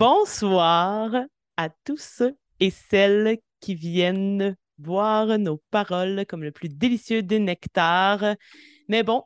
Bonsoir à tous et celles qui viennent boire nos paroles comme le plus délicieux des nectars. Mais bon,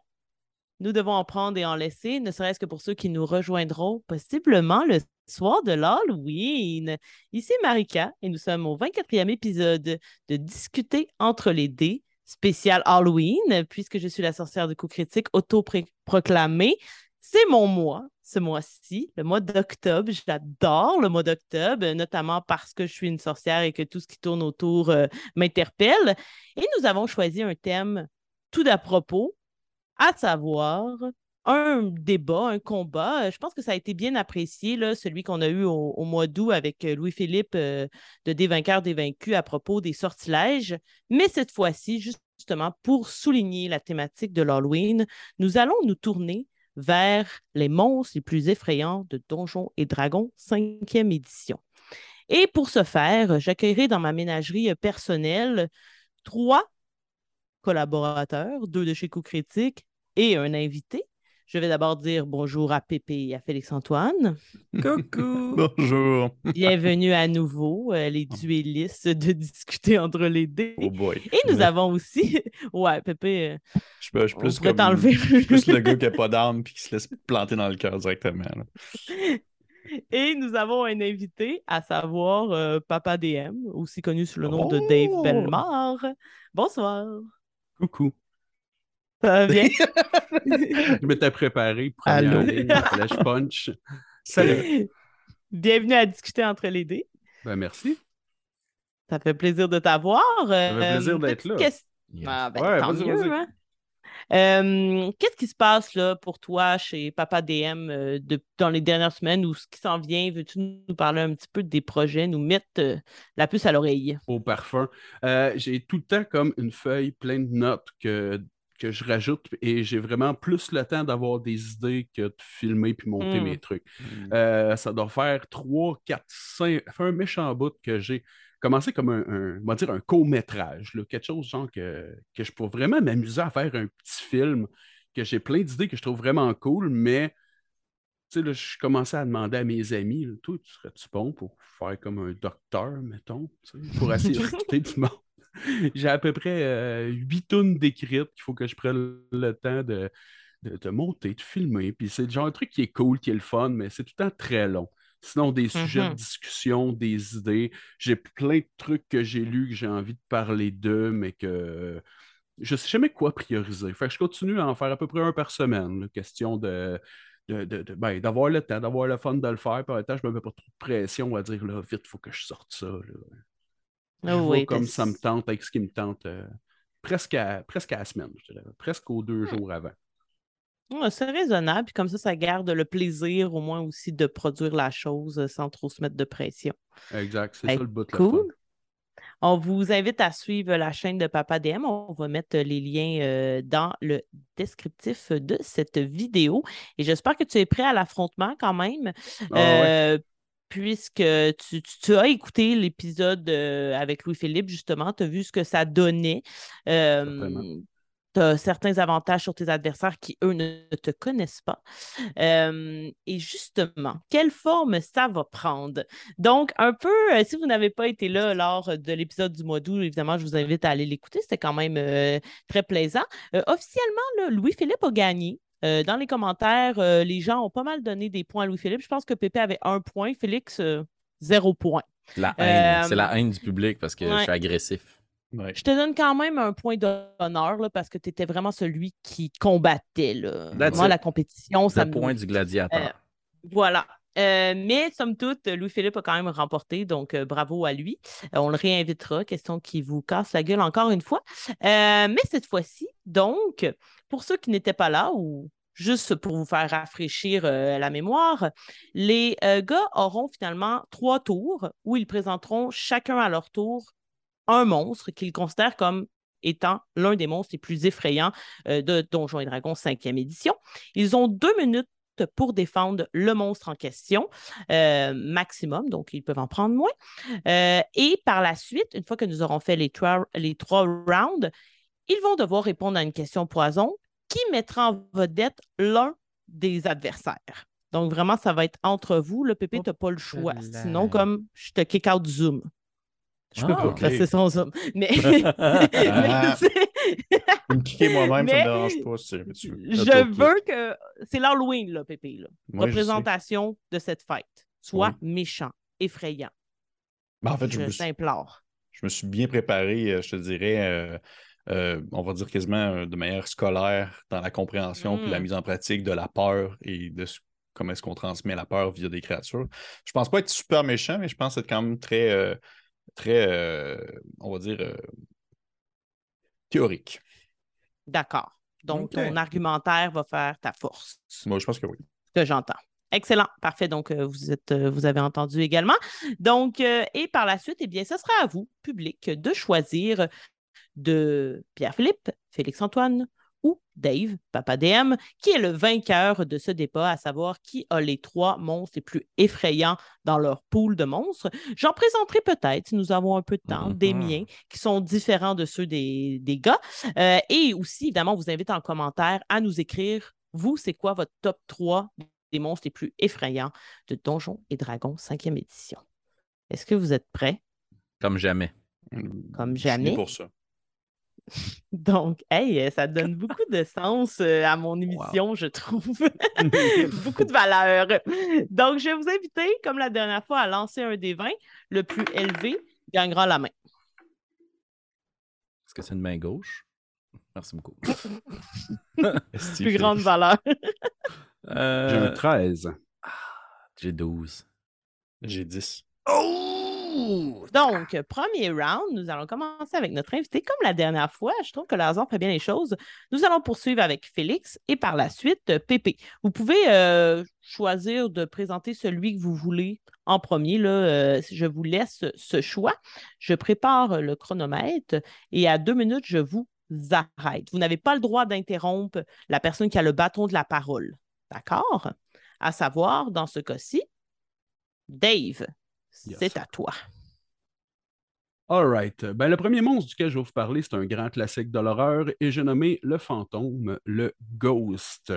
nous devons en prendre et en laisser, ne serait-ce que pour ceux qui nous rejoindront possiblement le soir de l'Halloween. Ici Marika et nous sommes au 24e épisode de Discuter entre les dés, spécial Halloween, puisque je suis la sorcière de Co-Critique autoproclamée. C'est mon mois, ce mois-ci, le mois d'octobre. J'adore le mois d'octobre, notamment parce que je suis une sorcière et que tout ce qui tourne autour m'interpelle. Et nous avons choisi un thème tout d'à propos, à savoir un débat, un combat. Je pense que ça a été bien apprécié, là, celui qu'on a eu au mois d'août avec Louis-Philippe de Des vainqueurs, des vaincus à propos des sortilèges. Mais cette fois-ci, justement, pour souligner la thématique de l'Halloween, nous allons nous tourner vers les monstres les plus effrayants de Donjons et Dragons 5e édition. Et pour ce faire, j'accueillerai dans ma ménagerie personnelle 3 collaborateurs, 2 de chez Co-Critique et un invité. Je vais d'abord dire bonjour à Pépé et à Félix-Antoine. Coucou! Bonjour! Bienvenue à nouveau, les duellistes de Discuter entre les dés. Oh boy! Et nous avons aussi... Ouais, Pépé... Je suis plus comme... plus le gars qui n'a pas d'arme puis qui se laisse planter dans le cœur directement. Là. Et nous avons un invité, à savoir Papa DM, aussi connu sous le nom de Dave Bellemare. Bonsoir! Coucou! Ça va bien? Je m'étais préparé pour aller flash punch. Salut! Bienvenue à Discuter entre les dés. Ben, merci. Ça fait plaisir de t'avoir. Ça fait plaisir d'être là. Qu'est-ce qui se passe là, pour toi chez Papa DM dans les dernières semaines ou ce qui s'en vient? Veux-tu nous parler un petit peu des projets, nous mettre la puce à l'oreille? Au parfum. J'ai tout le temps comme une feuille pleine de notes que je rajoute et j'ai vraiment plus le temps d'avoir des idées que de filmer puis monter mes trucs. Ça doit faire 3, 4, 5... Ça fait un méchant bout que j'ai commencé comme un court-métrage, là, quelque chose genre que je pourrais vraiment m'amuser à faire un petit film, que j'ai plein d'idées que je trouve vraiment cool, mais tu sais, là, je commençais à demander à mes amis, « Toi, tu serais-tu bon pour faire comme un docteur, mettons, pour essayer de recruter du monde? » J'ai à peu près 8 tonnes d'écrites qu'il faut que je prenne le temps de monter, de filmer. Puis c'est le genre de truc qui est cool, qui est le fun, mais c'est tout le temps très long. Sinon, des sujets de discussion, des idées. J'ai plein de trucs que j'ai lus, que j'ai envie de parler d'eux, mais que je ne sais jamais quoi prioriser. Fait que je continue à en faire à peu près un par semaine. Là. Question d'avoir le temps, d'avoir le fun de le faire. Par le temps, je ne me mets pas trop de pression à dire, là, vite, il faut que je sorte ça. Là. Je vois comme ça me tente, avec ce qui me tente presque à la semaine, je dirais, presque aux 2 jours avant. Ouais, c'est raisonnable, puis comme ça garde le plaisir au moins aussi de produire la chose sans trop se mettre de pression. Exact, c'est ça le bout de la fin. On vous invite à suivre la chaîne de Papa DM. On va mettre les liens dans le descriptif de cette vidéo. Et j'espère que tu es prêt à l'affrontement quand même. Ouais. Puisque tu as écouté l'épisode avec Louis-Philippe, justement, tu as vu ce que ça donnait. Tu as certains avantages sur tes adversaires qui, eux, ne te connaissent pas. Et justement, quelle forme ça va prendre? Donc, un peu, si vous n'avez pas été là lors de l'épisode du mois d'août, évidemment, je vous invite à aller l'écouter. C'était quand même très plaisant. Officiellement, là, Louis-Philippe a gagné. Dans les commentaires, les gens ont pas mal donné des points à Louis-Philippe. Je pense que Pépé avait 1 point, Félix, 0 point. La haine, c'est la haine du public parce que je suis agressif. Ouais. Je te donne quand même un point d'honneur là, parce que tu étais vraiment celui qui combattait. Là. Moi, la compétition, ça me... Le point du gladiateur. Voilà. Mais somme toute, Louis-Philippe a quand même remporté, donc bravo à lui. On le réinvitera, question qui vous casse la gueule encore une fois. Mais cette fois-ci, donc, pour ceux qui n'étaient pas là ou juste pour vous faire rafraîchir la mémoire, les gars auront finalement 3 tours où ils présenteront chacun à leur tour un monstre qu'ils considèrent comme étant l'un des monstres les plus effrayants de Donjons et Dragons 5e édition. Ils ont 2 minutes pour défendre le monstre en question maximum, donc ils peuvent en prendre moins. Et par la suite, une fois que nous aurons fait les 3 rounds, ils vont devoir répondre à une question poison qui mettra en vedette l'un des adversaires. Donc, vraiment, ça va être entre vous. Le Pépé, tu n'as pas le choix. Sinon, comme je te kick out du Zoom. Je peux pas, okay. Parce que c'est son Zoom. Mais... me kicker moi-même, ça ne me dérange pas. Je veux que... C'est l'Halloween, là, Pépé. Là. Moi, représentation de cette fête. Sois méchant, effrayant. Ben, en fait, je me suis bien préparé, je te dirais... on va dire quasiment de manière scolaire dans la compréhension puis la mise en pratique de la peur et de comment est-ce qu'on transmet la peur via des créatures. Je pense pas être super méchant, mais je pense être quand même très, très on va dire, théorique. D'accord. Donc, ton argumentaire va faire ta force. Moi, je pense que oui. C'est ce que j'entends. Excellent, parfait. Donc, vous avez entendu également. Donc, et par la suite, eh bien, ce sera à vous, public, de choisir... de Pierre-Philippe, Félix-Antoine ou Dave, Papa DM, qui est le vainqueur de ce débat, à savoir qui a les trois monstres les plus effrayants dans leur pool de monstres. J'en présenterai peut-être, si nous avons un peu de temps, des miens qui sont différents de ceux des gars. Et aussi, évidemment, on vous invite en commentaire à nous écrire, vous, c'est quoi votre top 3 des monstres les plus effrayants de Donjons et Dragons 5e édition? Est-ce que vous êtes prêts? Comme jamais. Comme jamais. C'est pour ça. Donc, hey, ça donne beaucoup de sens à mon émission, je trouve. Beaucoup de valeur. Donc, je vais vous inviter, comme la dernière fois, à lancer un des 20. Le plus élevé gagnera la main. Est-ce que c'est une main gauche? Merci beaucoup. Plus grande valeur. J'ai un 13. Ah, j'ai 12. J'ai 10. Oh! Donc, premier round, nous allons commencer avec notre invité. Comme la dernière fois, je trouve que le hasard fait bien les choses. Nous allons poursuivre avec Félix et par la suite, Pépé. Vous pouvez choisir de présenter celui que vous voulez en premier. Là, je vous laisse ce choix. Je prépare le chronomètre et à 2 minutes, je vous arrête. Vous n'avez pas le droit d'interrompre la personne qui a le bâton de la parole. D'accord? À savoir, dans ce cas-ci, Dave. C'est à toi. All right. Ben, le premier monstre duquel je vais vous parler, c'est un grand classique de l'horreur et j'ai nommé le fantôme, le Ghost.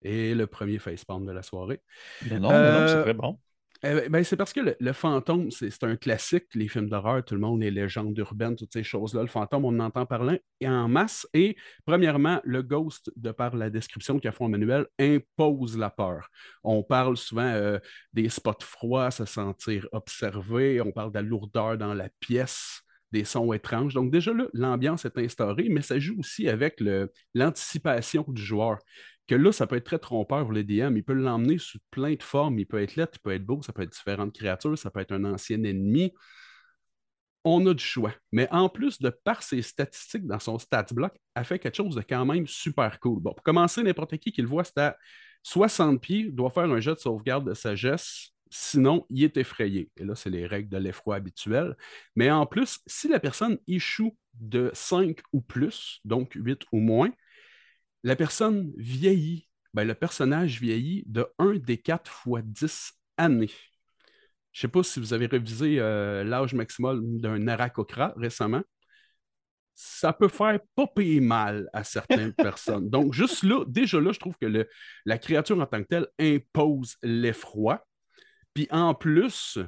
Et le premier facepalm de la soirée. Mais non, c'est très bon. Ben, c'est parce que le fantôme, c'est un classique. Les films d'horreur, tout le monde est légende urbaine, toutes ces choses-là. Le fantôme, on en entend parler en masse. Et premièrement, le Ghost, de par la description qu'a fait Emmanuel, impose la peur. On parle souvent des spots froids, se sentir observé. On parle de la lourdeur dans la pièce, des sons étranges. Donc déjà là, l'ambiance est instaurée, mais ça joue aussi avec l'anticipation du joueur. Que là, ça peut être très trompeur pour les DM. Il peut l'emmener sous plein de formes. Il peut être laid, il peut être beau, ça peut être différentes créatures, ça peut être un ancien ennemi. On a du choix. Mais en plus, de par ses statistiques dans son stats block, elle fait quelque chose de quand même super cool. Bon, pour commencer, n'importe qui le voit, c'est à 60 pieds, doit faire un jet de sauvegarde de sagesse. Sinon, il est effrayé. Et là, c'est les règles de l'effroi habituelles. Mais en plus, si la personne échoue de 5 ou plus, donc 8 ou moins, la personne vieillit, ben le personnage vieillit de 1 des 4 fois 10 années. Je ne sais pas si vous avez révisé l'âge maximal d'un aracocra récemment. Ça peut faire pas payer mal à certaines personnes. Donc, juste là, déjà là, je trouve que la créature en tant que telle impose l'effroi. Puis en plus,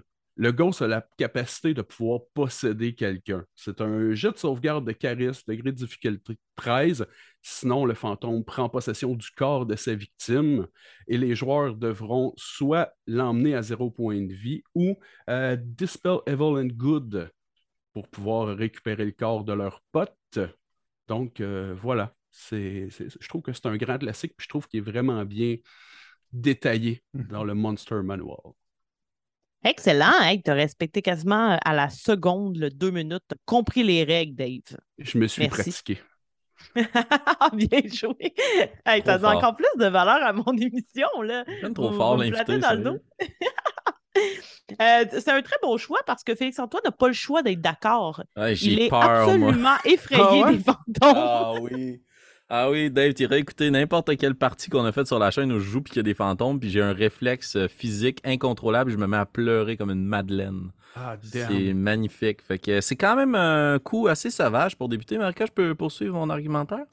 le ghost a la capacité de pouvoir posséder quelqu'un. C'est un jet de sauvegarde de charisme, degré de difficulté 13. Sinon, le fantôme prend possession du corps de sa victime et les joueurs devront soit l'emmener à 0 point de vie ou Dispel Evil and Good pour pouvoir récupérer le corps de leur pote. Donc, voilà. Je trouve que c'est un grand classique puis je trouve qu'il est vraiment bien détaillé dans le Monster Manual. Excellent, hein, tu as respecté quasiment à la seconde, 2 minutes, tu as compris les règles, Dave. Je me suis pratiqué. Bien joué. Hey, ça donne encore plus de valeur à mon émission. Là. J'aime trop fort l'invité. C'est un très beau choix parce que Félix-Antoine n'a pas le choix d'être d'accord. Ouais, il est absolument effrayé des fantômes. Ah oui. Ah oui, Dave, tu irais écouter n'importe quelle partie qu'on a faite sur la chaîne où je joue puis qu'il y a des fantômes, puis j'ai un réflexe physique incontrôlable, je me mets à pleurer comme une madeleine. Ah, c'est magnifique. Fait que c'est quand même un coup assez sauvage pour débuter. Marika, je peux poursuivre mon argumentaire?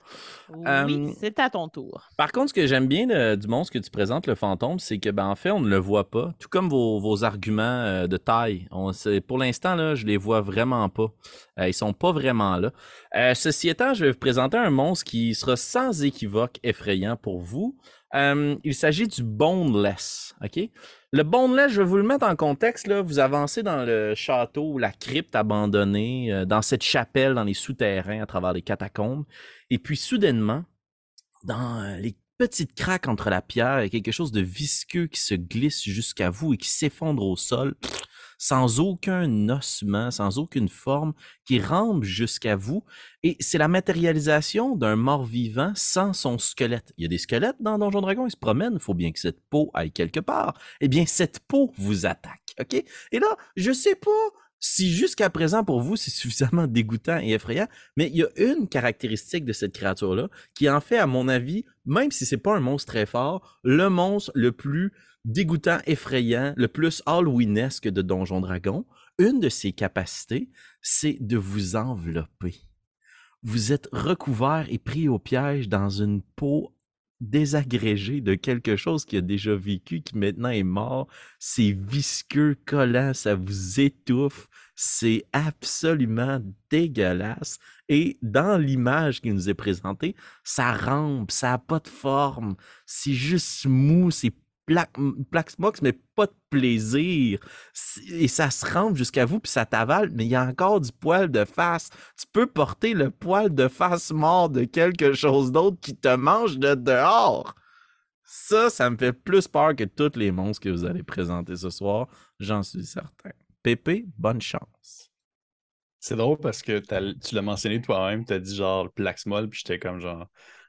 Oui, c'est à ton tour. Par contre, ce que j'aime bien du monstre que tu présentes, le fantôme, c'est que ben, en fait, on ne le voit pas. Tout comme vos arguments de taille. Pour l'instant, là, je les vois vraiment pas. Ils sont pas vraiment là. Ceci étant, je vais vous présenter un monstre qui sera sans équivoque effrayant pour vous. Il s'agit du Boundless, ok? Le Boundless, je vais vous le mettre en contexte, là. Vous avancez dans le château, la crypte abandonnée, dans cette chapelle, dans les souterrains, à travers les catacombes. Et puis, soudainement, dans les petites craques entre la pierre, il y a quelque chose de visqueux qui se glisse jusqu'à vous et qui s'effondre au sol, sans aucun ossement, sans aucune forme, qui rampe jusqu'à vous. Et c'est la matérialisation d'un mort-vivant sans son squelette. Il y a des squelettes dans Donjons et Dragons, ils se promènent, il faut bien que cette peau aille quelque part. Eh bien, cette peau vous attaque, ok? Et là, je sais pas si jusqu'à présent, pour vous, c'est suffisamment dégoûtant et effrayant, mais il y a une caractéristique de cette créature-là qui en fait, à mon avis, même si c'est pas un monstre très fort, le monstre le plus dégoûtant, effrayant, le plus Halloweenesque de Donjons Dragons, une de ses capacités, c'est de vous envelopper. Vous êtes recouvert et pris au piège dans une peau désagrégé de quelque chose qui a déjà vécu, qui maintenant est mort. C'est visqueux, collant, ça vous étouffe. C'est absolument dégueulasse. Et dans l'image qui nous est présentée, ça rampe, ça n'a pas de forme. C'est juste mou, c'est plaque-mox, mais pas de plaisir. Et ça se rampe jusqu'à vous, puis ça t'avale, mais il y a encore du poil de face. Tu peux porter le poil de face mort de quelque chose d'autre qui te mange de dehors. Ça me fait plus peur que tous les monstres que vous allez présenter ce soir. J'en suis certain. Pépé, bonne chance. C'est drôle parce que tu l'as mentionné toi-même, tu as dit genre plaxmol, puis j'étais comme genre...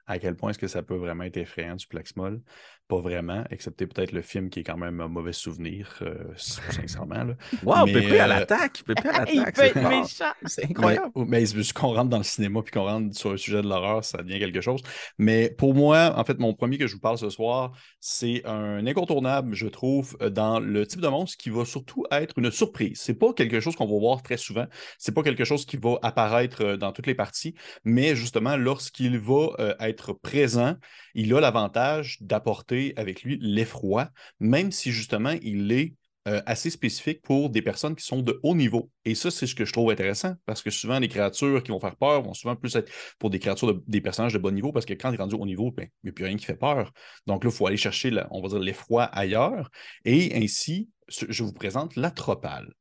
À quel point est-ce que ça peut vraiment être effrayant du Plaxmol? Pas vraiment, excepté peut-être le film qui est quand même un mauvais souvenir, sincèrement. Là. Wow, mais, Pépé à l'attaque! Pépé à l'attaque! Il peut être méchant! C'est incroyable! Mais juste qu'on rentre dans le cinéma puis qu'on rentre sur le sujet de l'horreur, ça devient quelque chose. Mais pour moi, en fait, mon premier que je vous parle ce soir, c'est un incontournable, je trouve, dans le type de monstre qui va surtout être une surprise. C'est pas quelque chose qu'on va voir très souvent. C'est pas quelque chose qui va apparaître dans toutes les parties, mais justement, lorsqu'il va être présent, il a l'avantage d'apporter avec lui l'effroi, même si justement il est assez spécifique pour des personnes qui sont de haut niveau. Et ça, c'est ce que je trouve intéressant, parce que souvent, les créatures qui vont faire peur vont souvent plus être pour des créatures, des personnages de bon niveau, parce que quand ils sont rendus au haut niveau, ben, il n'y a plus rien qui fait peur. Donc là, il faut aller chercher, on va dire, l'effroi ailleurs. Et ainsi, je vous présente l'Atropale.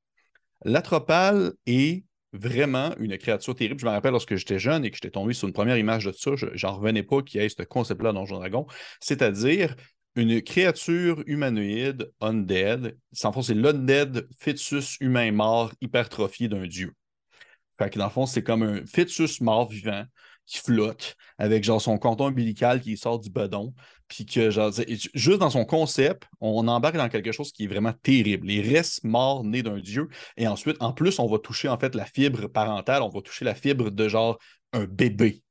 L'Atropale est vraiment une créature terrible. Je me rappelle lorsque j'étais jeune et que j'étais tombé sur une première image de ça, j'en revenais pas qu'il y ait ce concept-là dans Donjons et Dragons, c'est-à-dire une créature humanoïde, undead, sans fond, c'est l'undead fœtus humain mort hypertrophié d'un dieu. Fait que dans le fond, c'est comme un fœtus mort vivant qui flotte avec genre son cordon ombilical qui sort du bedon, puis que genre, juste dans son concept, on embarque dans quelque chose qui est vraiment terrible. Les restes morts nés d'un dieu, et ensuite, en plus, on va toucher en fait la fibre parentale, on va toucher la fibre de genre un bébé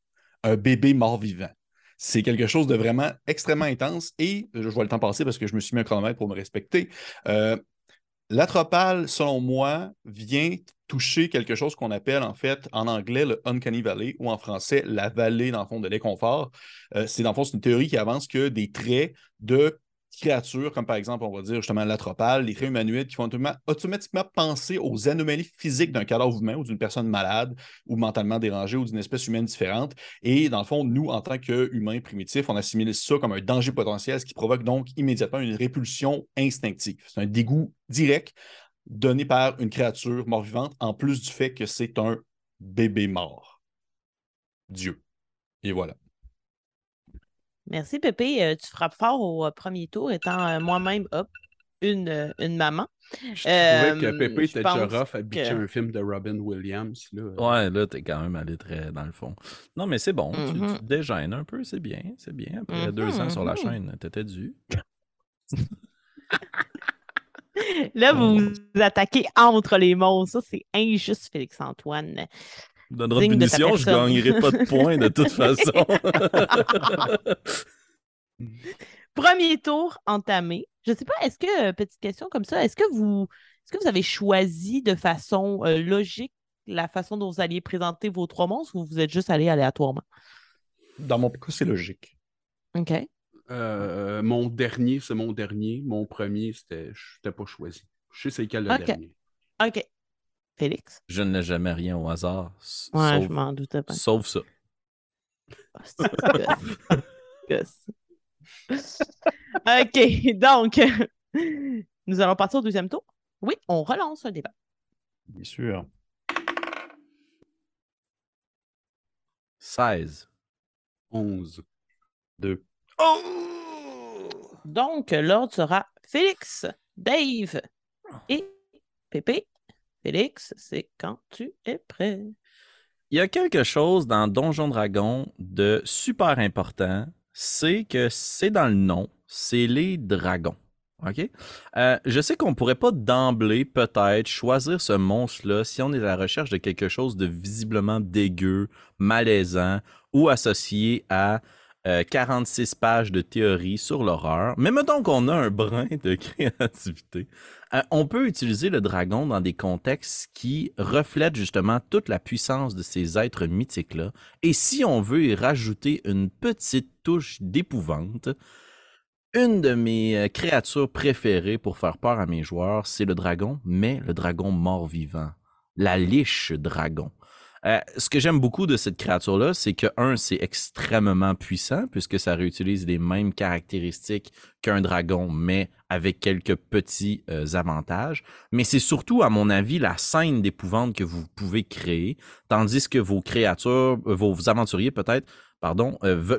mort-vivant. C'est quelque chose de vraiment extrêmement intense, et je vois le temps passer parce que je me suis mis un chronomètre pour me respecter. L'Atropale, selon moi, vient toucher quelque chose qu'on appelle en fait en anglais le uncanny valley ou en français la vallée dans le fond de l'inconfort. C'est dans le fond, c'est une théorie qui avance que des traits de créatures, comme par exemple, on va dire justement l'Atropale, les traits humanoïdes qui vont automatiquement penser aux anomalies physiques d'un cadavre humain ou d'une personne malade ou mentalement dérangée ou d'une espèce humaine différente. Et dans le fond, nous, en tant qu'humains primitifs, on assimile ça comme un danger potentiel, ce qui provoque donc immédiatement une répulsion instinctive. C'est un dégoût direct donné par une créature mort-vivante, en plus du fait que c'est un bébé mort. Dieu. Et voilà. Merci, Pépé. Tu frappes fort au premier tour, étant moi-même, une maman. Je trouvais que Pépé était déjà rough à bitcher un film de Robin Williams. Là. Ouais, là, t'es quand même allé très dans le fond. Non, mais c'est bon. Tu te dégènes un peu, c'est bien. C'est bien. Après 200 sur la chaîne, t'étais dû. Là, vous vous attaquez entre les monstres. Ça, c'est injuste, Félix-Antoine. Je donnerai une punition, je ne gagnerai pas de points de toute façon. Premier tour entamé. Je ne sais pas, est-ce que, petite question comme ça, est-ce que vous Est-ce que vous avez choisi de façon logique la façon dont vous alliez présenter vos trois monstres ou vous êtes juste allé aléatoirement? Dans mon cas, c'est logique. OK. Mon dernier, c'est mon dernier. Mon premier, c'était... Je n'étais pas choisi. Je sais c'est quel le dernier. OK. Félix? Je ne l'ai jamais rien au hasard. Ouais, sauf... je m'en doutais pas. Sauf ça. Oh, c'est OK, donc, nous allons partir au deuxième tour. Oui, on relance un débat. Bien sûr. 16. 11. 2. Oh! Donc, l'ordre sera Félix, Dave et Pépé. Félix, c'est quand tu es prêt. Il y a quelque chose dans Donjons et Dragons de super important, c'est que c'est dans le nom, c'est les dragons. OK? Je sais qu'on ne pourrait pas d'emblée, peut-être, choisir ce monstre-là si on est à la recherche de quelque chose de visiblement dégueu, malaisant ou associé à 46 pages de théorie sur l'horreur. Mais mettons qu'on a un brin de créativité. On peut utiliser le dragon dans des contextes qui reflètent justement toute la puissance de ces êtres mythiques-là. Et si on veut y rajouter une petite touche d'épouvante, une de mes créatures préférées pour faire peur à mes joueurs, c'est le dragon, mais le dragon mort-vivant, la liche dragon. Ce que j'aime beaucoup de cette créature-là, c'est que, un, c'est extrêmement puissant, puisque ça réutilise les mêmes caractéristiques qu'un dragon, mais avec quelques petits avantages. Mais c'est surtout, à mon avis, la scène d'épouvante que vous pouvez créer, tandis que vos créatures, vos aventuriers peut-être,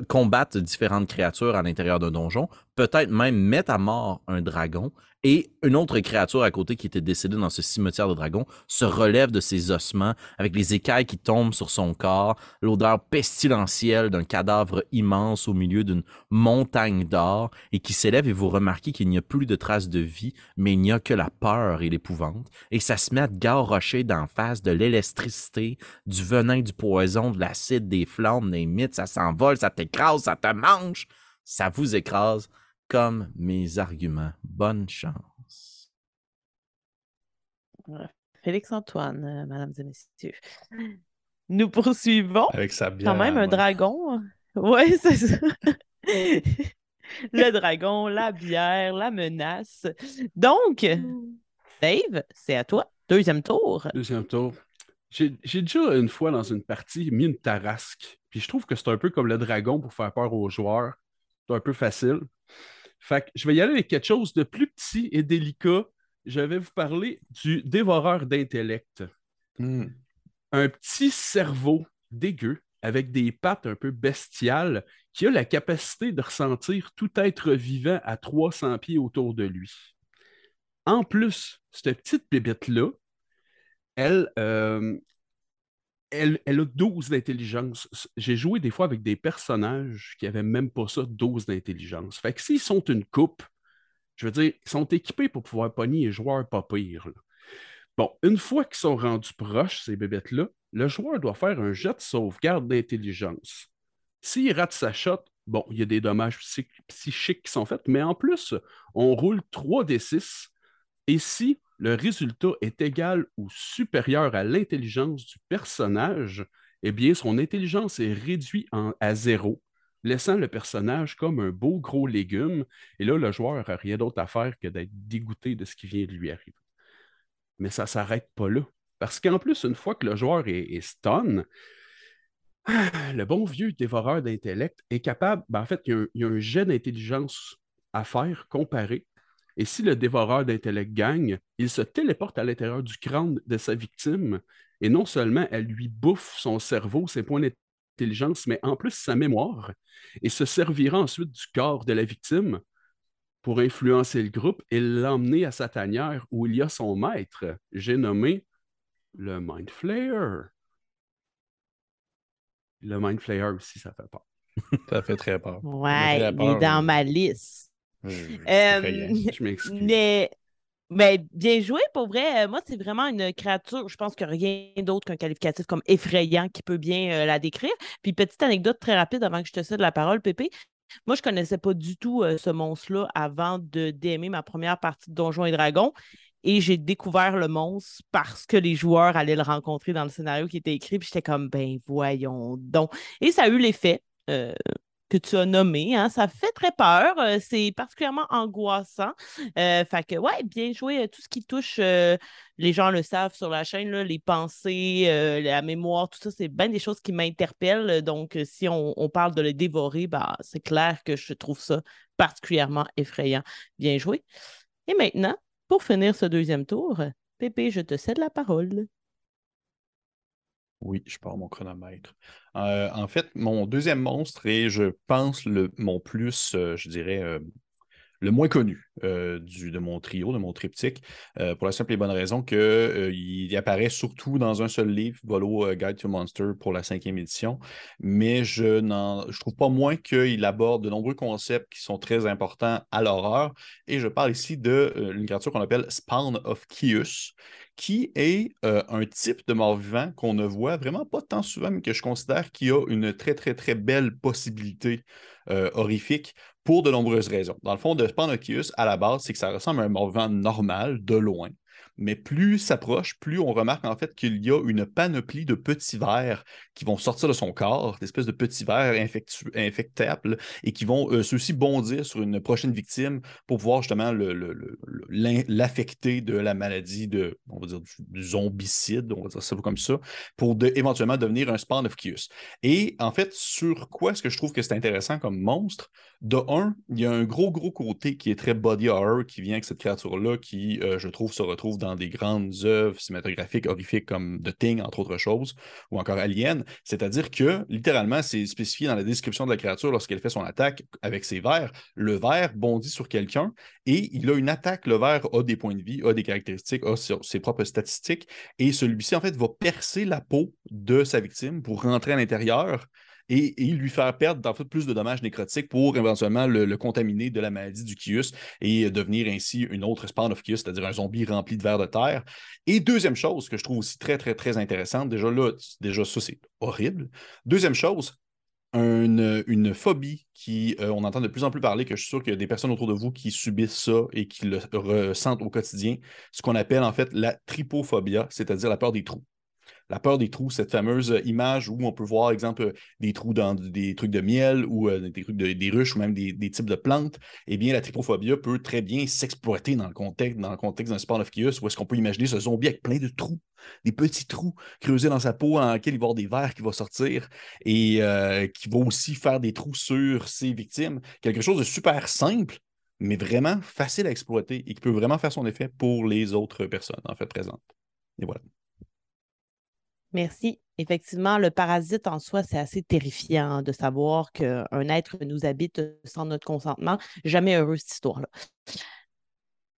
combattre différentes créatures à l'intérieur d'un donjon, peut-être même mettre à mort un dragon, et une autre créature à côté qui était décédée dans ce cimetière de dragons se relève de ses ossements avec les écailles qui tombent sur son corps, l'odeur pestilentielle d'un cadavre immense au milieu d'une montagne d'or et qui s'élève et vous remarquez qu'il n'y a plus de traces de vie, mais il n'y a que la peur et l'épouvante. Et ça se met à garrocher d'en face de l'électricité, du venin, du poison, de l'acide, des flammes, des mythes, ça s'envole, ça t'écrase, ça te mange, ça vous écrase. Comme mes arguments. Bonne chance. Félix-Antoine, mesdames et messieurs. Nous poursuivons. Avec sa bière, quand même un dragon. Oui, c'est ça. Le dragon, la bière, la menace. Donc, Dave, c'est à toi. Deuxième tour. J'ai déjà une fois dans une partie mis une tarasque. Puis je trouve que c'est un peu comme le dragon pour faire peur aux joueurs. C'est un peu facile. Fait que je vais y aller avec quelque chose de plus petit et délicat. Je vais vous parler du dévoreur d'intellect. Mm. Un petit cerveau dégueu avec des pattes un peu bestiales qui a la capacité de ressentir tout être vivant à 300 pieds autour de lui. En plus, cette petite bébête-là, elle a 12 d'intelligence. J'ai joué des fois avec des personnages qui n'avaient même pas ça, 12 d'intelligence. Fait que s'ils sont une coupe, je veux dire, ils sont équipés pour pouvoir pogner les joueurs pas pire. Là. Bon, une fois qu'ils sont rendus proches, ces bébêtes-là, le joueur doit faire un jet de sauvegarde d'intelligence. S'il rate sa shot, bon, il y a des dommages psychiques qui sont faits, mais en plus, on roule 3d6 et si le résultat est égal ou supérieur à l'intelligence du personnage, eh bien, son intelligence est réduite à 0, laissant le personnage comme un beau gros légume. Et là, le joueur n'a rien d'autre à faire que d'être dégoûté de ce qui vient de lui arriver. Mais ça ne s'arrête pas là. Parce qu'en plus, une fois que le joueur est stun, le bon vieux dévoreur d'intellect est capable... Ben, en fait, il y a un jet d'intelligence à faire, comparé. Et si le dévoreur d'intellect gagne, il se téléporte à l'intérieur du crâne de sa victime et non seulement elle lui bouffe son cerveau, ses points d'intelligence, mais en plus sa mémoire et se servira ensuite du corps de la victime pour influencer le groupe et l'emmener à sa tanière où il y a son maître. J'ai nommé le Mindflayer. Le Mindflayer aussi, ça fait peur. Ça fait très peur. Ouais, il est dans ma liste. Je m'excuse. Mais bien joué, pour vrai. Moi, c'est vraiment une créature, je pense que rien d'autre qu'un qualificatif comme effrayant qui peut bien la décrire. Puis petite anecdote très rapide avant que je te cède la parole, Pépé. Moi, je connaissais pas du tout ce monstre-là avant de DMer ma première partie de Donjons et Dragons. Et j'ai découvert le monstre parce que les joueurs allaient le rencontrer dans le scénario qui était écrit. Puis j'étais comme, ben voyons donc. Et ça a eu l'effet que tu as nommé. Hein. Ça fait très peur. C'est particulièrement angoissant. Fait que, ouais, bien joué. Tout ce qui touche, les gens le savent sur la chaîne, là, les pensées, la mémoire, tout ça, c'est bien des choses qui m'interpellent. Donc, si on parle de le dévorer, bah, c'est clair que je trouve ça particulièrement effrayant. Bien joué. Et maintenant, pour finir ce deuxième tour, Pépé, je te cède la parole. Oui, je pars mon chronomètre. En fait, mon deuxième monstre est, je pense, le moins connu de mon trio, de mon triptyque, pour la simple et bonne raison qu'il apparaît surtout dans un seul livre, Volo's Guide to Monsters pour la 5e édition, mais je trouve pas moins qu'il aborde de nombreux concepts qui sont très importants à l'horreur, et je parle ici de une créature qu'on appelle Spawn of Kyuss, qui est un type de mort-vivant qu'on ne voit vraiment pas tant souvent, mais que je considère qu'il a une très, très, très belle possibilité horrifique pour de nombreuses raisons. Dans le fond, de Spawn of Kyuss, à la base, c'est que ça ressemble à un mort-vivant normal, de loin. Mais plus s'approche, plus on remarque en fait qu'il y a une panoplie de petits vers qui vont sortir de son corps, d'espèces de petits vers infectables, et qui vont ceux-ci bondir sur une prochaine victime pour pouvoir justement l'affecter de la maladie de, on va dire, du zombicide, on va dire ça comme ça, pour éventuellement devenir un Spawn of Kyuss. Et en fait, sur quoi est-ce que je trouve que c'est intéressant comme monstre? De un, il y a un gros côté qui est très body horror qui vient avec cette créature-là qui, je trouve, se retrouve dans des grandes œuvres cinématographiques horrifiques comme The Thing, entre autres choses, ou encore Alien, c'est-à-dire que, littéralement, c'est spécifié dans la description de la créature lorsqu'elle fait son attaque avec ses vers. Le ver bondit sur quelqu'un et il a une attaque. Le ver a des points de vie, a des caractéristiques, a ses propres statistiques, et celui-ci, en fait, va percer la peau de sa victime pour rentrer à l'intérieur et lui faire perdre en fait, plus de dommages nécrotiques pour éventuellement le contaminer de la maladie du Kyuss et devenir ainsi une autre Spawn of Kyuss, c'est-à-dire un zombie rempli de vers de terre. Et deuxième chose que je trouve aussi très, très, très intéressante, déjà ça c'est horrible. Deuxième chose, une phobie qui, on entend de plus en plus parler, que je suis sûr qu'il y a des personnes autour de vous qui subissent ça et qui le ressentent au quotidien, ce qu'on appelle en fait la trypophobia, c'est-à-dire la peur des trous. La peur des trous, cette fameuse image où on peut voir, exemple, des trous dans des trucs de miel ou des trucs des ruches ou même des types de plantes, eh bien, la trypophobia peut très bien s'exploiter dans le contexte d'un Spawn of Kyuss où est-ce qu'on peut imaginer ce zombie avec plein de trous, des petits trous creusés dans sa peau dans lesquels il va y avoir des vers qui vont sortir et qui vont aussi faire des trous sur ses victimes. Quelque chose de super simple, mais vraiment facile à exploiter et qui peut vraiment faire son effet pour les autres personnes, en fait, présentes. Et voilà. Merci. Effectivement, le parasite en soi, c'est assez terrifiant de savoir qu'un être nous habite sans notre consentement. Jamais heureux, cette histoire-là.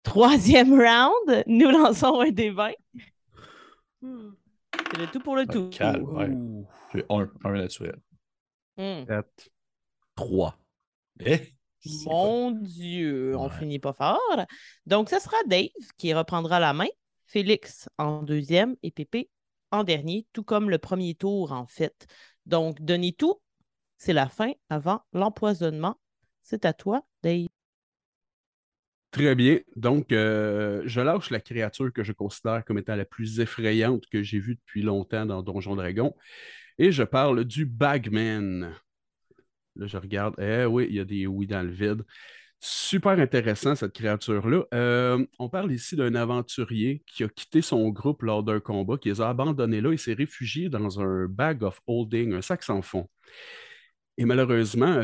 Troisième round, nous lançons un des 20. C'est le tout pour le tout. Calme, ouais. J'ai un naturel. 4, 3. Mon Dieu, on finit pas fort. Donc, ce sera Dave qui reprendra la main, Félix en deuxième et Pépé en dernier, tout comme le premier tour, en fait. Donc, donnez tout, c'est la fin avant l'empoisonnement. C'est à toi, Dave. Très bien. Donc, je lâche la créature que je considère comme étant la plus effrayante que j'ai vue depuis longtemps dans Donjons et Dragons. Et je parle du Bagman. Là, je regarde. Eh oui, il y a des oui dans le vide. Super intéressant, cette créature-là. On parle ici d'un aventurier qui a quitté son groupe lors d'un combat, qui les a abandonnés là et s'est réfugié dans un bag of holding, un sac sans fond. Et malheureusement,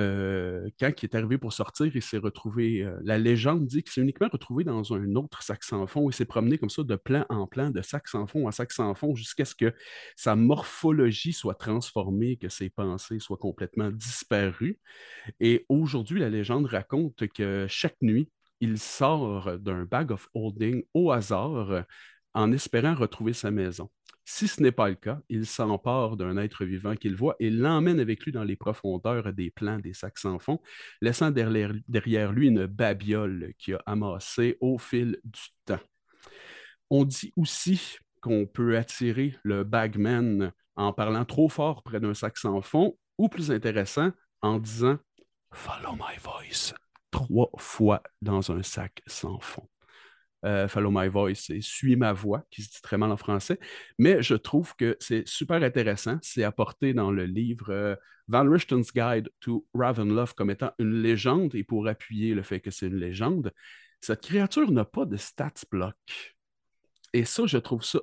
quand il est arrivé pour sortir, il s'est retrouvé... la légende dit qu'il s'est uniquement retrouvé dans un autre sac sans fond et s'est promené comme ça de plan en plan, de sac sans fond en sac sans fond, jusqu'à ce que sa morphologie soit transformée, que ses pensées soient complètement disparues. Et aujourd'hui, la légende raconte que chaque nuit, il sort d'un bag of holding au hasard en espérant retrouver sa maison. Si ce n'est pas le cas, il s'empare d'un être vivant qu'il voit et l'emmène avec lui dans les profondeurs des plans des sacs sans fond, laissant derrière lui une babiole qu'il a amassée au fil du temps. On dit aussi qu'on peut attirer le bagman en parlant trop fort près d'un sac sans fond ou, plus intéressant, en disant « Follow my voice » 3 fois dans un sac sans fond. Follow My Voice et Suis ma voix, qui se dit très mal en français. Mais je trouve que c'est super intéressant. C'est apporté dans le livre Van Richten's Guide to Ravenloft comme étant une légende. Et pour appuyer le fait que c'est une légende, cette créature n'a pas de stats block. Et ça, je trouve ça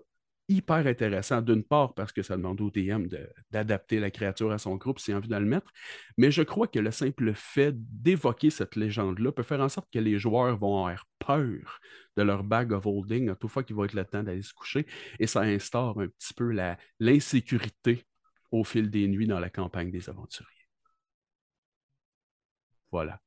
hyper intéressant, d'une part parce que ça demande au DM d'adapter la créature à son groupe s'il a envie de le mettre, mais je crois que le simple fait d'évoquer cette légende-là peut faire en sorte que les joueurs vont avoir peur de leur bag of holding à toute fois qu'il va être le temps d'aller se coucher, et ça instaure un petit peu l'insécurité au fil des nuits dans la campagne des aventuriers. Voilà.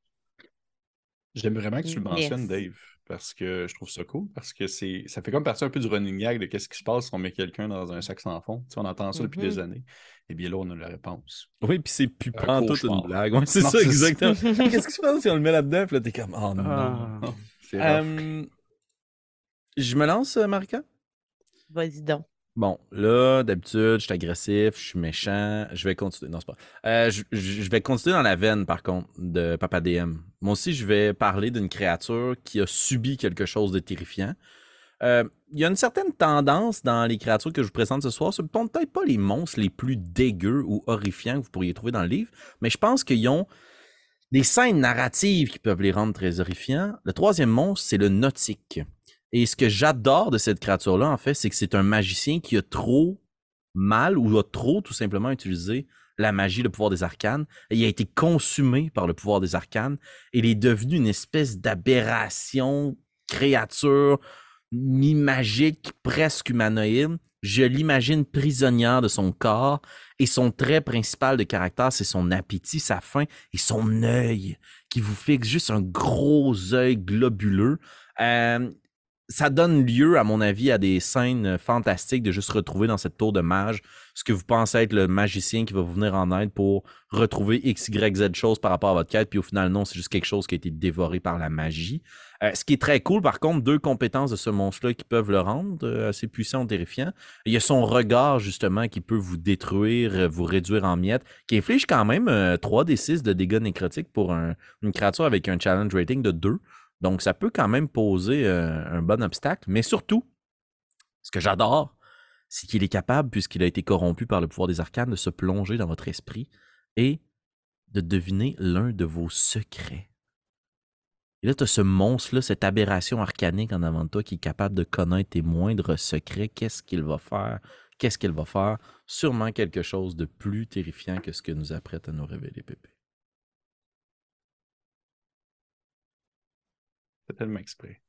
J'aime vraiment que tu le mentionnes, Dave, parce que je trouve ça cool, parce que ça fait comme partie un peu du running gag de qu'est-ce qui se passe si on met quelqu'un dans un sac sans fond. Tu sais, on entend ça depuis des années. Et bien là, on a la réponse. Oui, puis c'est pupant, toute une blague. Ouais, c'est ça, exactement. Qu'est-ce qui se passe si on le met là-dedans? Puis là, t'es comme, oh non. Je me lance, Marika? Vas-y donc. Bon, là, d'habitude, je suis agressif, je suis méchant, je vais continuer. Non, c'est pas. Je vais continuer dans la veine, par contre, de Papa DM. Moi aussi, je vais parler d'une créature qui a subi quelque chose de terrifiant. Il y a une certaine tendance dans les créatures que je vous présente ce soir. Ce ne sont peut-être pas les monstres les plus dégueux ou horrifiants que vous pourriez trouver dans le livre, mais je pense qu'ils ont des scènes narratives qui peuvent les rendre très horrifiants. Le troisième monstre, c'est le Nautique. Et ce que j'adore de cette créature-là, en fait, c'est que c'est un magicien qui a trop mal ou a trop tout simplement utilisé la magie, le pouvoir des arcanes. Et il a été consumé par le pouvoir des arcanes. Et il est devenu une espèce d'aberration, créature mi-magique, presque humanoïde. Je l'imagine prisonnière de son corps. Et son trait principal de caractère, c'est son appétit, sa faim et son œil qui vous fixe juste un gros œil globuleux. Ça donne lieu, à mon avis, à des scènes fantastiques de juste retrouver dans cette tour de mage ce que vous pensez être le magicien qui va vous venir en aide pour retrouver X, Y, Z choses par rapport à votre quête. Puis au final, non, c'est juste quelque chose qui a été dévoré par la magie. Ce qui est très cool, par contre, deux compétences de ce monstre-là qui peuvent le rendre assez puissant ou terrifiant. Il y a son regard, justement, qui peut vous détruire, vous réduire en miettes, qui inflige quand même 3d6 de dégâts nécrotiques pour une créature avec un challenge rating de 2. Donc, ça peut quand même poser un bon obstacle. Mais surtout, ce que j'adore, c'est qu'il est capable, puisqu'il a été corrompu par le pouvoir des arcanes, de se plonger dans votre esprit et de deviner l'un de vos secrets. Et là, tu as ce monstre-là, cette aberration arcanique en avant de toi qui est capable de connaître tes moindres secrets. Qu'est-ce qu'il va faire? Qu'est-ce qu'il va faire? Sûrement quelque chose de plus terrifiant que ce que nous apprête à nous révéler, Pépé. C'est tellement exprès.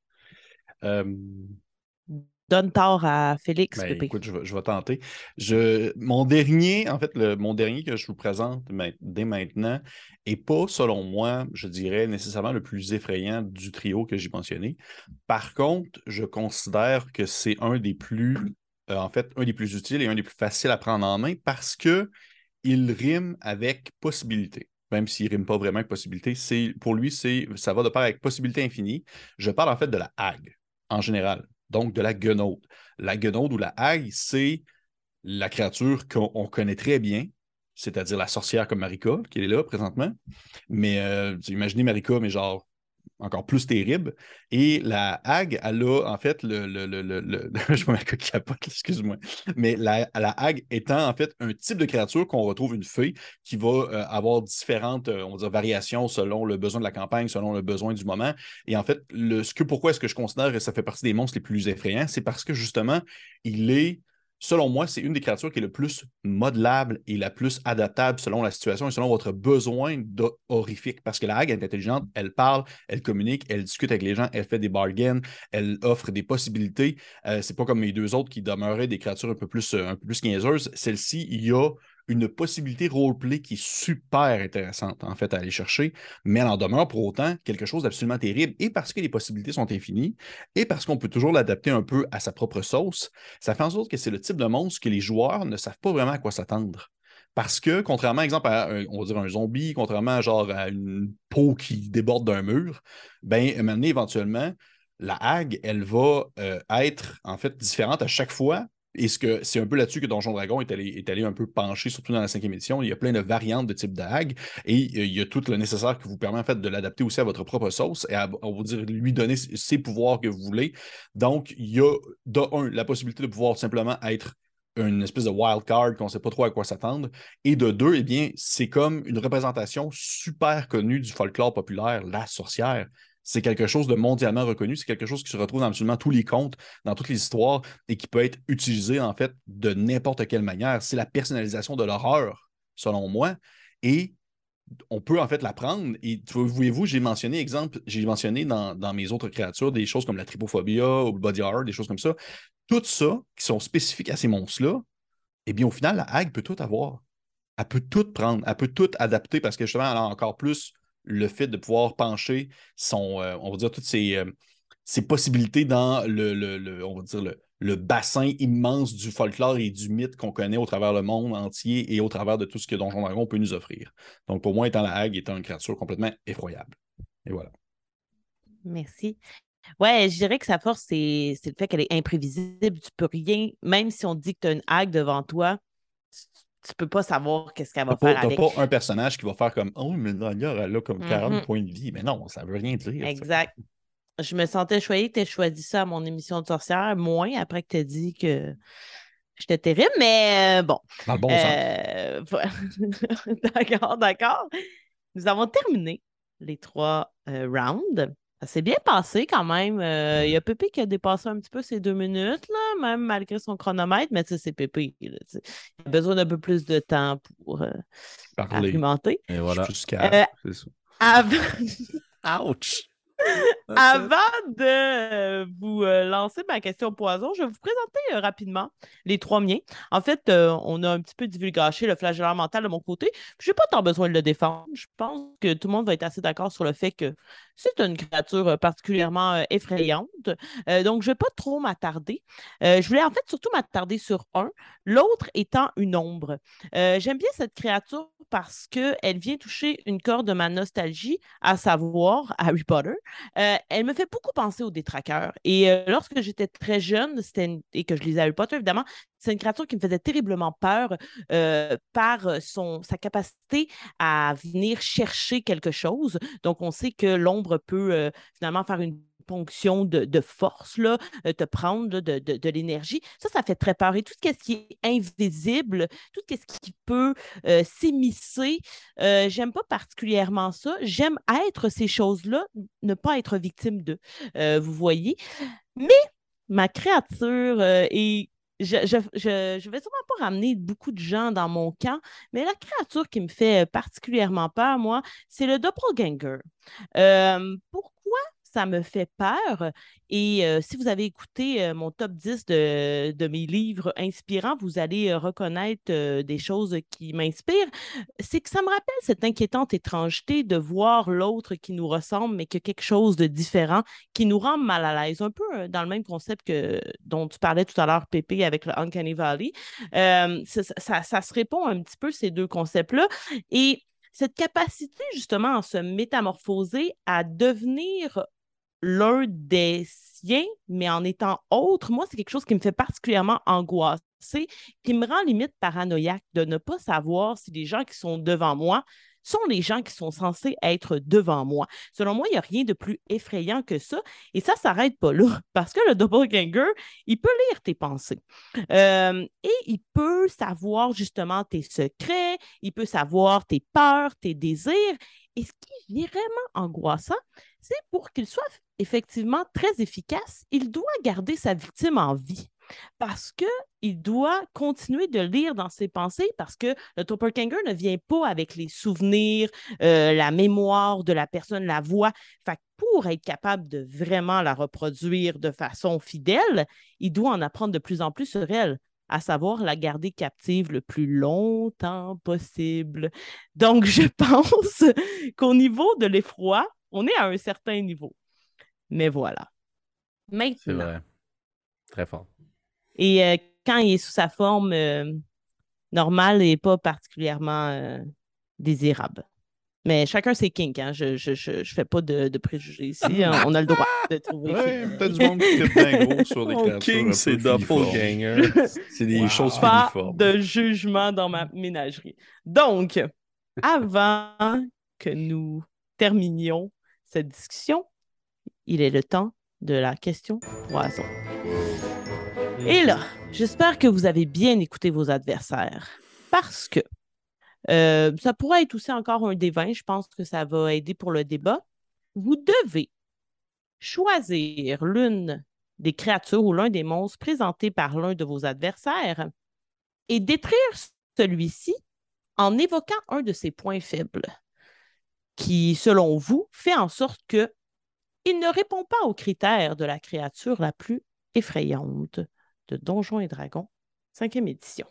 Donne tort à Félix. Ben, écoute, je vais tenter. Mon dernier, en fait, mon dernier que je vous présente dès maintenant n'est pas, selon moi, je dirais, nécessairement le plus effrayant du trio que j'ai mentionné. Par contre, je considère que c'est un des plus utiles et un des plus faciles à prendre en main parce que il rime avec possibilité. Même s'il ne rime pas vraiment avec possibilité, pour lui, ça va de pair avec possibilité infinie. Je parle en fait de la Hague, en général, donc de la guenode. La guenode ou la Hague, c'est la créature qu'on connaît très bien, c'est-à-dire la sorcière comme Marika, qui est là présentement. Mais imaginez Marika, mais genre encore plus terrible. Et la Hague, elle a en fait je vois Marika qui capote, excuse-moi. Mais la Hague étant en fait un type de créature qu'on retrouve une fée qui va avoir différentes variations selon le besoin de la campagne, selon le besoin du moment. Et en fait, pourquoi est-ce que je considère que ça fait partie des monstres les plus effrayants? C'est parce que justement, selon moi, c'est une des créatures qui est le plus modelable et la plus adaptable selon la situation et selon votre besoin horrifique. Parce que la Hague est intelligente, elle parle, elle communique, elle discute avec les gens, elle fait des bargains, elle offre des possibilités. C'est pas comme les deux autres qui demeuraient des créatures un peu plus niaiseuses. Celle-ci, il y a une possibilité roleplay qui est super intéressante, en fait, à aller chercher, mais elle en demeure pour autant quelque chose d'absolument terrible. Et parce que les possibilités sont infinies, et parce qu'on peut toujours l'adapter un peu à sa propre sauce, ça fait en sorte que c'est le type de monstre que les joueurs ne savent pas vraiment à quoi s'attendre. Parce que, contrairement, exemple, à un zombie, contrairement à une peau qui déborde d'un mur, bien, maintenant, éventuellement, la Hague, elle va être, en fait, différente à chaque fois, Et c'est un peu là-dessus que Donjons et Dragons est allé un peu pencher, surtout dans la 5e édition. Il y a plein de variantes de type de Hague et il y a tout le nécessaire qui vous permet en fait de l'adapter aussi à votre propre sauce et à vous dire, lui donner ses pouvoirs que vous voulez. Donc, il y a, de un, la possibilité de pouvoir simplement être une espèce de wild card qu'on ne sait pas trop à quoi s'attendre. Et de deux, eh bien, c'est comme une représentation super connue du folklore populaire, la sorcière. C'est quelque chose de mondialement reconnu, c'est quelque chose qui se retrouve dans absolument tous les contes, dans toutes les histoires et qui peut être utilisé en fait de n'importe quelle manière. C'est la personnalisation de l'horreur, selon moi. Et on peut en fait l'apprendre. Et voyez-vous, j'ai mentionné dans mes autres créatures des choses comme la trypophobia ou le body horror, des choses comme ça. Tout ça, qui sont spécifiques à ces monstres-là, eh bien, au final, la Hague peut tout avoir. Elle peut tout prendre, elle peut tout adapter parce que justement, elle a encore plus le fait de pouvoir pencher son, on va dire, toutes ses possibilités dans le bassin immense du folklore et du mythe qu'on connaît au travers le monde entier et au travers de tout ce que Donjons et Dragons peut nous offrir. Donc, pour moi, étant la Hague, étant une créature complètement effroyable. Et voilà. Merci. Ouais, je dirais que sa force, c'est le fait qu'elle est imprévisible. Tu peux rien, même si on dit que tu as une Hague devant toi, tu peux pas savoir qu'est-ce qu'elle va faire avec. Tu n'as pas un personnage qui va faire comme « Oh, mais d'ailleurs, elle a comme 40 points de vie. » Mais non, ça veut rien dire. Exact. Ça. Je me sentais choyée que tu aies choisi ça à mon émission de sorcière, moins après que tu as dit que j'étais terrible, mais bon. Dans le bon sens. D'accord. Nous avons terminé les 3 rounds. Ça s'est bien passé quand même. Il y a Pépé qui a dépassé un petit peu ses 2 minutes, là, même malgré son chronomètre, mais c'est Pépé. Là, il a besoin d'un peu plus de temps pour argumenter. Et voilà. C'est ça. Ouch! Avant de vous lancer ma question poison, je vais vous présenter rapidement les 3 miens. En fait, on a un petit peu divulgaché le flagelleur mental de mon côté. Je n'ai pas tant besoin de le défendre. Je pense que tout le monde va être assez d'accord sur le fait que c'est une créature particulièrement effrayante. Donc, je ne vais pas trop m'attarder. Je voulais en fait surtout m'attarder sur un, l'autre étant une ombre. J'aime bien cette créature parce qu'elle vient toucher une corde de ma nostalgie, à savoir Harry Potter. Elle me fait beaucoup penser aux Détraqueurs. Et lorsque j'étais très jeune, et que je lisais Harry Potter, évidemment, c'est une créature qui me faisait terriblement peur par sa capacité à venir chercher quelque chose. Donc, on sait que l'ombre peut finalement faire une ponction de force, là, te prendre là, de l'énergie. Ça fait très peur. Et tout ce qui est invisible, tout ce qui peut s'immiscer, j'aime pas particulièrement ça. J'aime être ces choses-là, ne pas être victime d'eux, vous voyez. Mais ma créature est... Je vais sûrement pas ramener beaucoup de gens dans mon camp, mais la créature qui me fait particulièrement peur, moi, c'est le Doppelganger. Pourquoi ça me fait peur? Et si vous avez écouté mon top 10 de mes livres inspirants, vous allez reconnaître des choses qui m'inspirent. C'est que ça me rappelle cette inquiétante étrangeté de voir l'autre qui nous ressemble, mais que quelque chose de différent qui nous rend mal à l'aise. Un peu dans le même concept dont tu parlais tout à l'heure, Pépé, avec le uncanny valley. Ça se répond un petit peu, ces 2 concepts-là. Et cette capacité, justement, à se métamorphoser, à devenir l'un des siens, mais en étant autre, moi, c'est quelque chose qui me fait particulièrement angoisser, qui me rend limite paranoïaque de ne pas savoir si les gens qui sont devant moi sont les gens qui sont censés être devant moi. Selon moi, il n'y a rien de plus effrayant que ça, et ça ne s'arrête pas là, parce que le doppelganger, il peut lire tes pensées. Et il peut savoir justement tes secrets, il peut savoir tes peurs, tes désirs, et ce qui est vraiment angoissant, c'est pour qu'il soit effectivement très efficace, il doit garder sa victime en vie parce qu'il doit continuer de lire dans ses pensées parce que le doppelganger ne vient pas avec les souvenirs, la mémoire de la personne, la voix. Fait que pour être capable de vraiment la reproduire de façon fidèle, il doit en apprendre de plus en plus sur elle, à savoir la garder captive le plus longtemps possible. Donc, je pense qu'au niveau de l'effroi, on est à un certain niveau. Mais voilà. Maintenant. C'est vrai. Très fort. Et quand il est sous sa forme normale et pas particulièrement désirable. Mais chacun ses kinks, hein. Je fais pas de préjugés ici. Hein. On a le droit de trouver. Oui, peut-être du monde qui fait dingo sur des créatures. King, c'est Doppelganger. C'est des choses uniformes. Pas de jugement dans ma ménagerie. Donc, avant que nous terminions cette discussion, il est le temps de la question poison. Et là, j'espère que vous avez bien écouté vos adversaires. Parce que ça pourrait être aussi encore un D20. Je pense que ça va aider pour le débat. Vous devez choisir l'une des créatures ou l'un des monstres présentés par l'un de vos adversaires et détruire celui-ci en évoquant un de ses points faibles qui, selon vous, fait en sorte que il ne répond pas aux critères de la créature la plus effrayante de Donjons et Dragons, 5e édition.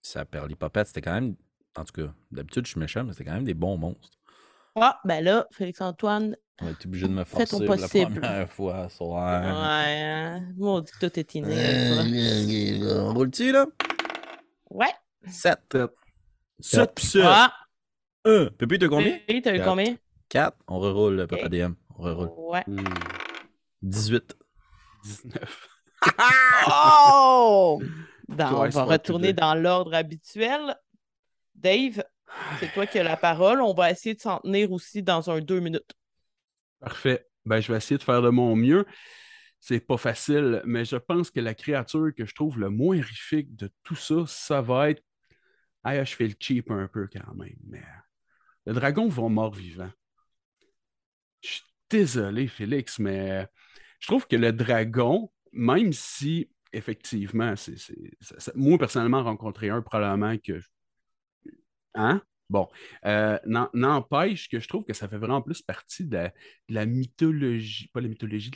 Ça perd les papettes, c'était quand même... En tout cas, d'habitude, je suis méchant, mais c'était quand même des bons monstres. Ah, ben là, Félix-Antoine... On est obligé de me forcer pour la première fois, soir. Ouais, mon dieu, tout est inné. On roule-tu, là? Ouais. 7 plus 7. Pépé, t'as combien? Pépé, t'as combien? 4. On reroule, Papa DM. On reroule. Ouais. 18. 19. Oh! On va retourner dans l'ordre habituel. Dave, c'est toi qui as la parole. On va essayer de s'en tenir aussi dans un 2 minutes. Parfait. Ben, je vais essayer de faire de mon mieux. C'est pas facile, mais je pense que la créature que je trouve le moins horrifique de tout ça, ça va être... Ah, je fais le cheap un peu quand même, mais... Le dragon va mort-vivant. Je suis désolé, Félix, mais je trouve que le dragon, même si... Effectivement, moi, personnellement, rencontrer un, probablement que... Hein? Bon. N'empêche que je trouve que ça fait vraiment plus partie de la mythologie. Pas la mythologie,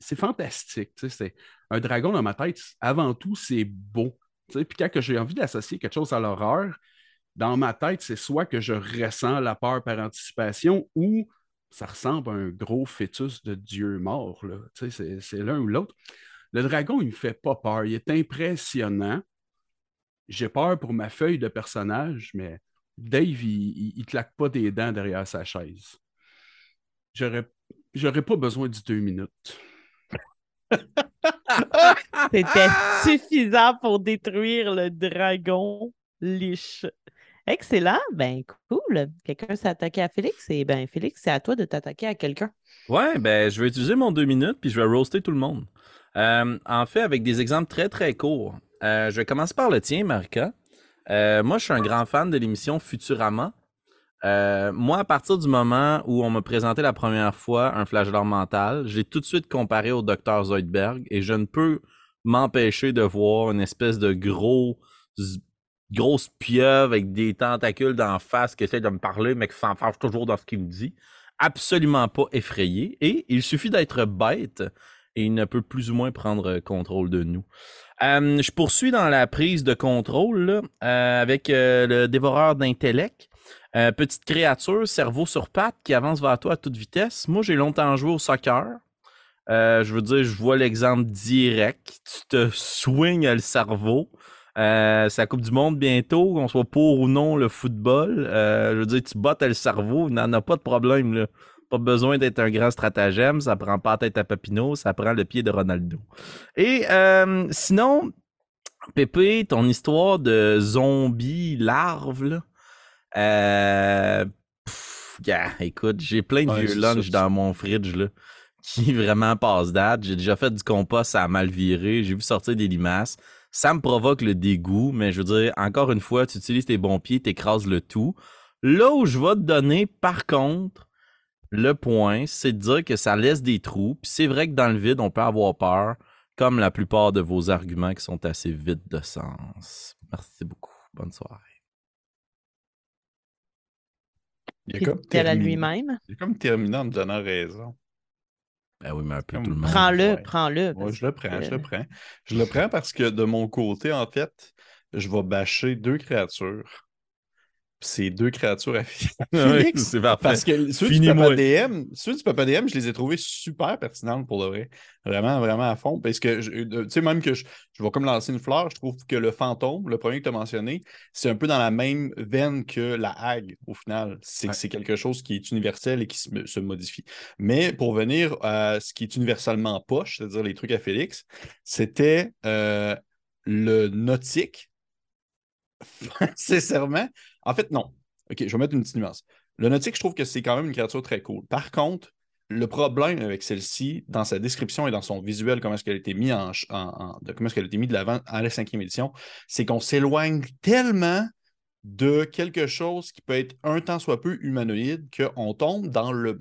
c'est fantastique. C'est un dragon dans ma tête, avant tout, c'est beau. Puis quand j'ai envie d'associer quelque chose à l'horreur, dans ma tête, c'est soit que je ressens la peur par anticipation ou ça ressemble à un gros fœtus de dieu mort. C'est l'un ou l'autre. Le dragon, il ne me fait pas peur. Il est impressionnant. J'ai peur pour ma feuille de personnage, mais Dave, il ne claque pas des dents derrière sa chaise. J'aurais pas besoin du 2 minutes. C'était suffisant pour détruire le dragon liche. Excellent. Ben, cool. Quelqu'un s'est attaqué à Félix et ben, Félix, c'est à toi de t'attaquer à quelqu'un. Ouais, ben, je vais utiliser mon 2 minutes puis je vais roaster tout le monde. En fait, avec des exemples très, très courts. Je vais commencer par le tien, Marika. Moi, je suis un grand fan de l'émission Futurama. Moi, à partir du moment où on m'a présenté la première fois un flagelleur mental, j'ai tout de suite comparé au docteur Zoidberg et je ne peux m'empêcher de voir une espèce de grosse pieuvre avec des tentacules d'en face qui essaie de me parler, mais qui s'enfarge toujours dans ce qu'il me dit. Absolument pas effrayé. Et il suffit d'être bête et il ne peut plus ou moins prendre contrôle de nous. Je poursuis dans la prise de contrôle là, avec le dévoreur d'intellect. Petite créature, cerveau sur pattes, qui avance vers toi à toute vitesse. Moi, j'ai longtemps joué au soccer. Je veux dire, je vois l'exemple direct. Tu te swings le cerveau. C'est la Coupe du Monde bientôt, qu'on soit pour ou non le football. Je veux dire, tu bottes le cerveau, il n'en a pas de problème là. Pas besoin d'être un grand stratagème, ça prend pas la tête à Papineau, ça prend le pied de Ronaldo. Et sinon, Pépé, ton histoire de zombie larve, là, écoute, j'ai plein de vieux lunch dans mon fridge là, qui vraiment passe date. J'ai déjà fait du compost, ça a mal viré, j'ai vu sortir des limaces. Ça me provoque le dégoût, mais je veux dire, encore une fois, tu utilises tes bons pieds, tu écrases le tout. Là où je vais te donner, par contre, le point, c'est de dire que ça laisse des trous. Puis c'est vrai que dans le vide, on peut avoir peur, comme la plupart de vos arguments qui sont assez vides de sens. Merci beaucoup. Bonne soirée. Il est comme terminé en me donnant raison. Ben oui, mais un peu tout le monde. Prends-le. Moi, je le prends. Je le prends parce que de mon côté, en fait, je vais bâcher 2 créatures c'est deux créatures à Félix. C'est parce que ceux du Papa DM, je les ai trouvés super pertinentes pour le vrai. Vraiment, vraiment à fond. Parce que, tu sais, même que je vais comme lancer une fleur, je trouve que le fantôme, le premier que tu as mentionné, c'est un peu dans la même veine que la Hague, au final. C'est, ouais. C'est quelque chose qui est universel et qui se modifie. Mais pour venir à ce qui est universellement poche, c'est-à-dire les trucs à Félix, c'était le nautique. Sincèrement, en fait, non. OK, je vais mettre une petite nuance. Le nautique, je trouve que c'est quand même une créature très cool. Par contre, le problème avec celle-ci, dans sa description et dans son visuel, comment est-ce qu'elle a été mise de l'avant à la 5e édition, c'est qu'on s'éloigne tellement de quelque chose qui peut être un tant soit peu humanoïde qu'on tombe dans le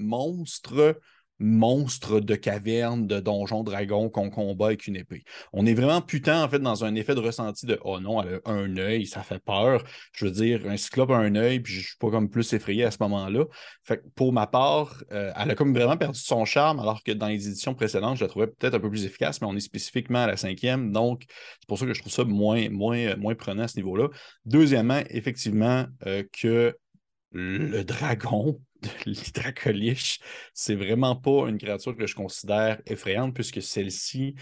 monstre de caverne, de donjon dragon qu'on combat avec une épée. On est vraiment putain, en fait, dans un effet de ressenti de « Oh non, elle a un œil, ça fait peur. » Je veux dire, un cyclope a un œil, puis je suis pas comme plus effrayé à ce moment-là. Fait que pour ma part, elle a comme vraiment perdu son charme, alors que dans les éditions précédentes, je la trouvais peut-être un peu plus efficace, mais on est spécifiquement à la 5e, donc c'est pour ça que je trouve ça moins prenant à ce niveau-là. Deuxièmement, effectivement, que le dragon... Les dracoliches, c'est vraiment pas une créature que je considère effrayante, puisque celle-ci,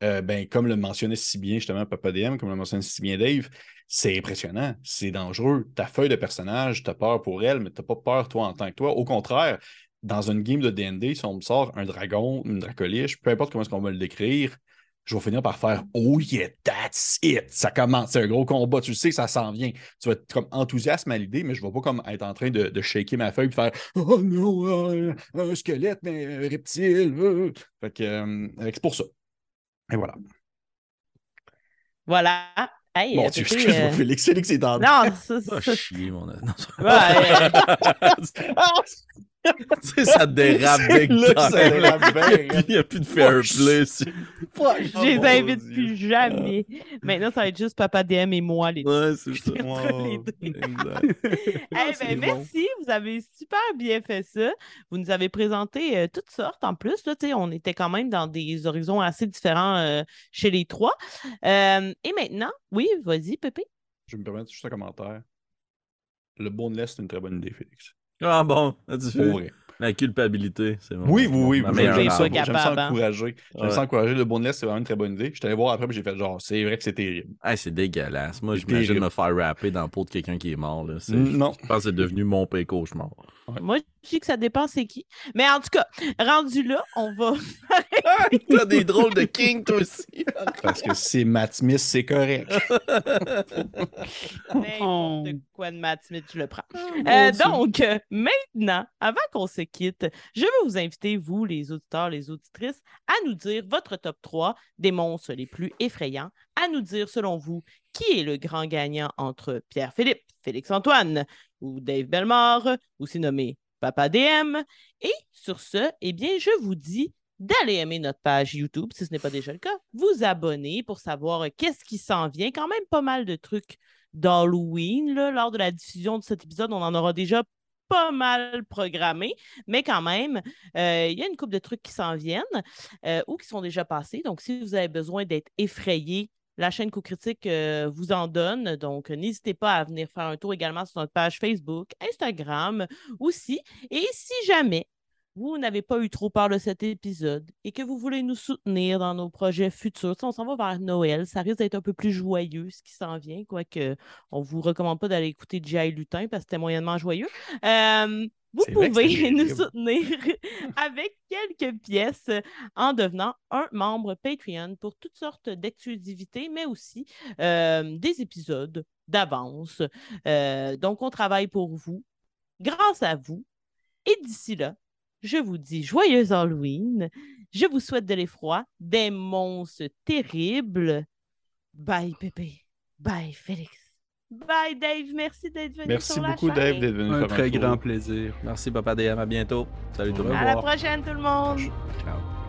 comme le mentionnait si bien justement Papa DM, comme le mentionnait si bien Dave, c'est impressionnant, c'est dangereux. Ta feuille de personnage, t'as peur pour elle, mais t'as pas peur toi en tant que toi. Au contraire, dans une game de D&D, si on me sort un dragon, une dracoliche, peu importe comment est-ce qu'on va le décrire, je vais finir par faire « Oh yeah, that's it! » Ça commence, c'est un gros combat, tu le sais, ça s'en vient. Tu vas être comme enthousiaste à l'idée, mais je ne vais pas comme être en train de shaker ma feuille et faire « Oh non, un squelette, mais un reptile! » Fait que c'est pour ça. Et voilà. Voilà. Hey, bon, tu excuse-moi, Félix est en train. Non, ça chier, mon... Non, tu sais, ça dérape big time. Il n'y a plus de fair play. Je les invite plus jamais. Maintenant, ça va être juste Papa DM et moi, les deux. Ouais, c'est ça. Wow. Merci, vous avez super bien fait ça. Vous nous avez présenté toutes sortes. En plus, là, on était quand même dans des horizons assez différents chez les trois. Et maintenant, oui, vas-y, Pépé. Je vais me permettre juste un commentaire. Le Boundless, c'est une très bonne idée, Félix. Ah bon, as-tu fait? Oui. La culpabilité, c'est bon. Oui. Je me sens encouragé. Le Boundless, c'est vraiment une très bonne idée. Je suis allé voir après, puis j'ai fait genre, c'est vrai que c'est terrible. Ah, c'est dégueulasse. Moi, j'imagine me faire rapper dans le pot de quelqu'un qui est mort. Là. Non. Je pense que c'est devenu mon pire cauchemar. Ouais. Moi, je dis que ça dépend c'est qui. Mais en tout cas, rendu là, on va... Ah, t'as des drôles de king, toi aussi. Parce que c'est Matt Smith, c'est correct. N'importe quoi de Matt Smith, je le prends. Donc, maintenant, avant qu'on se quitte, je veux vous inviter, vous, les auditeurs, les auditrices, à nous dire votre top 3 des monstres les plus effrayants, à nous dire, selon vous, qui est le grand gagnant entre Pierre-Philippe, Félix-Antoine ou Dave Bellemare, aussi nommé Papa DM. Et sur ce, eh bien, je vous dis d'aller aimer notre page YouTube, si ce n'est pas déjà le cas, vous abonner pour savoir qu'est-ce qui s'en vient. Quand même pas mal de trucs d'Halloween. Là, lors de la diffusion de cet épisode, on en aura déjà pas mal programmé, mais quand même, il y a une couple de trucs qui s'en viennent ou qui sont déjà passés. Donc, si vous avez besoin d'être effrayé, la chaîne Co-Critique vous en donne, donc n'hésitez pas à venir faire un tour également sur notre page Facebook, Instagram aussi. Et si jamais vous n'avez pas eu trop peur de cet épisode et que vous voulez nous soutenir dans nos projets futurs, on s'en va vers Noël, ça risque d'être un peu plus joyeux ce qui s'en vient, quoique on ne vous recommande pas d'aller écouter J.I. Lutin parce que c'était moyennement joyeux. Vous pouvez nous soutenir avec quelques pièces en devenant un membre Patreon pour toutes sortes d'exclusivités, mais aussi des épisodes d'avance. Donc, on travaille pour vous, grâce à vous. Et d'ici là, je vous dis joyeux Halloween. Je vous souhaite de l'effroi, des monstres terribles. Bye, Pépé. Bye, Félix. Bye Dave, merci d'être venu sur la chaîne. Merci beaucoup Dave d'être venu. Un très grand plaisir. Merci Papa DM, à bientôt. Salut tout le monde. À la prochaine tout le monde. Ciao.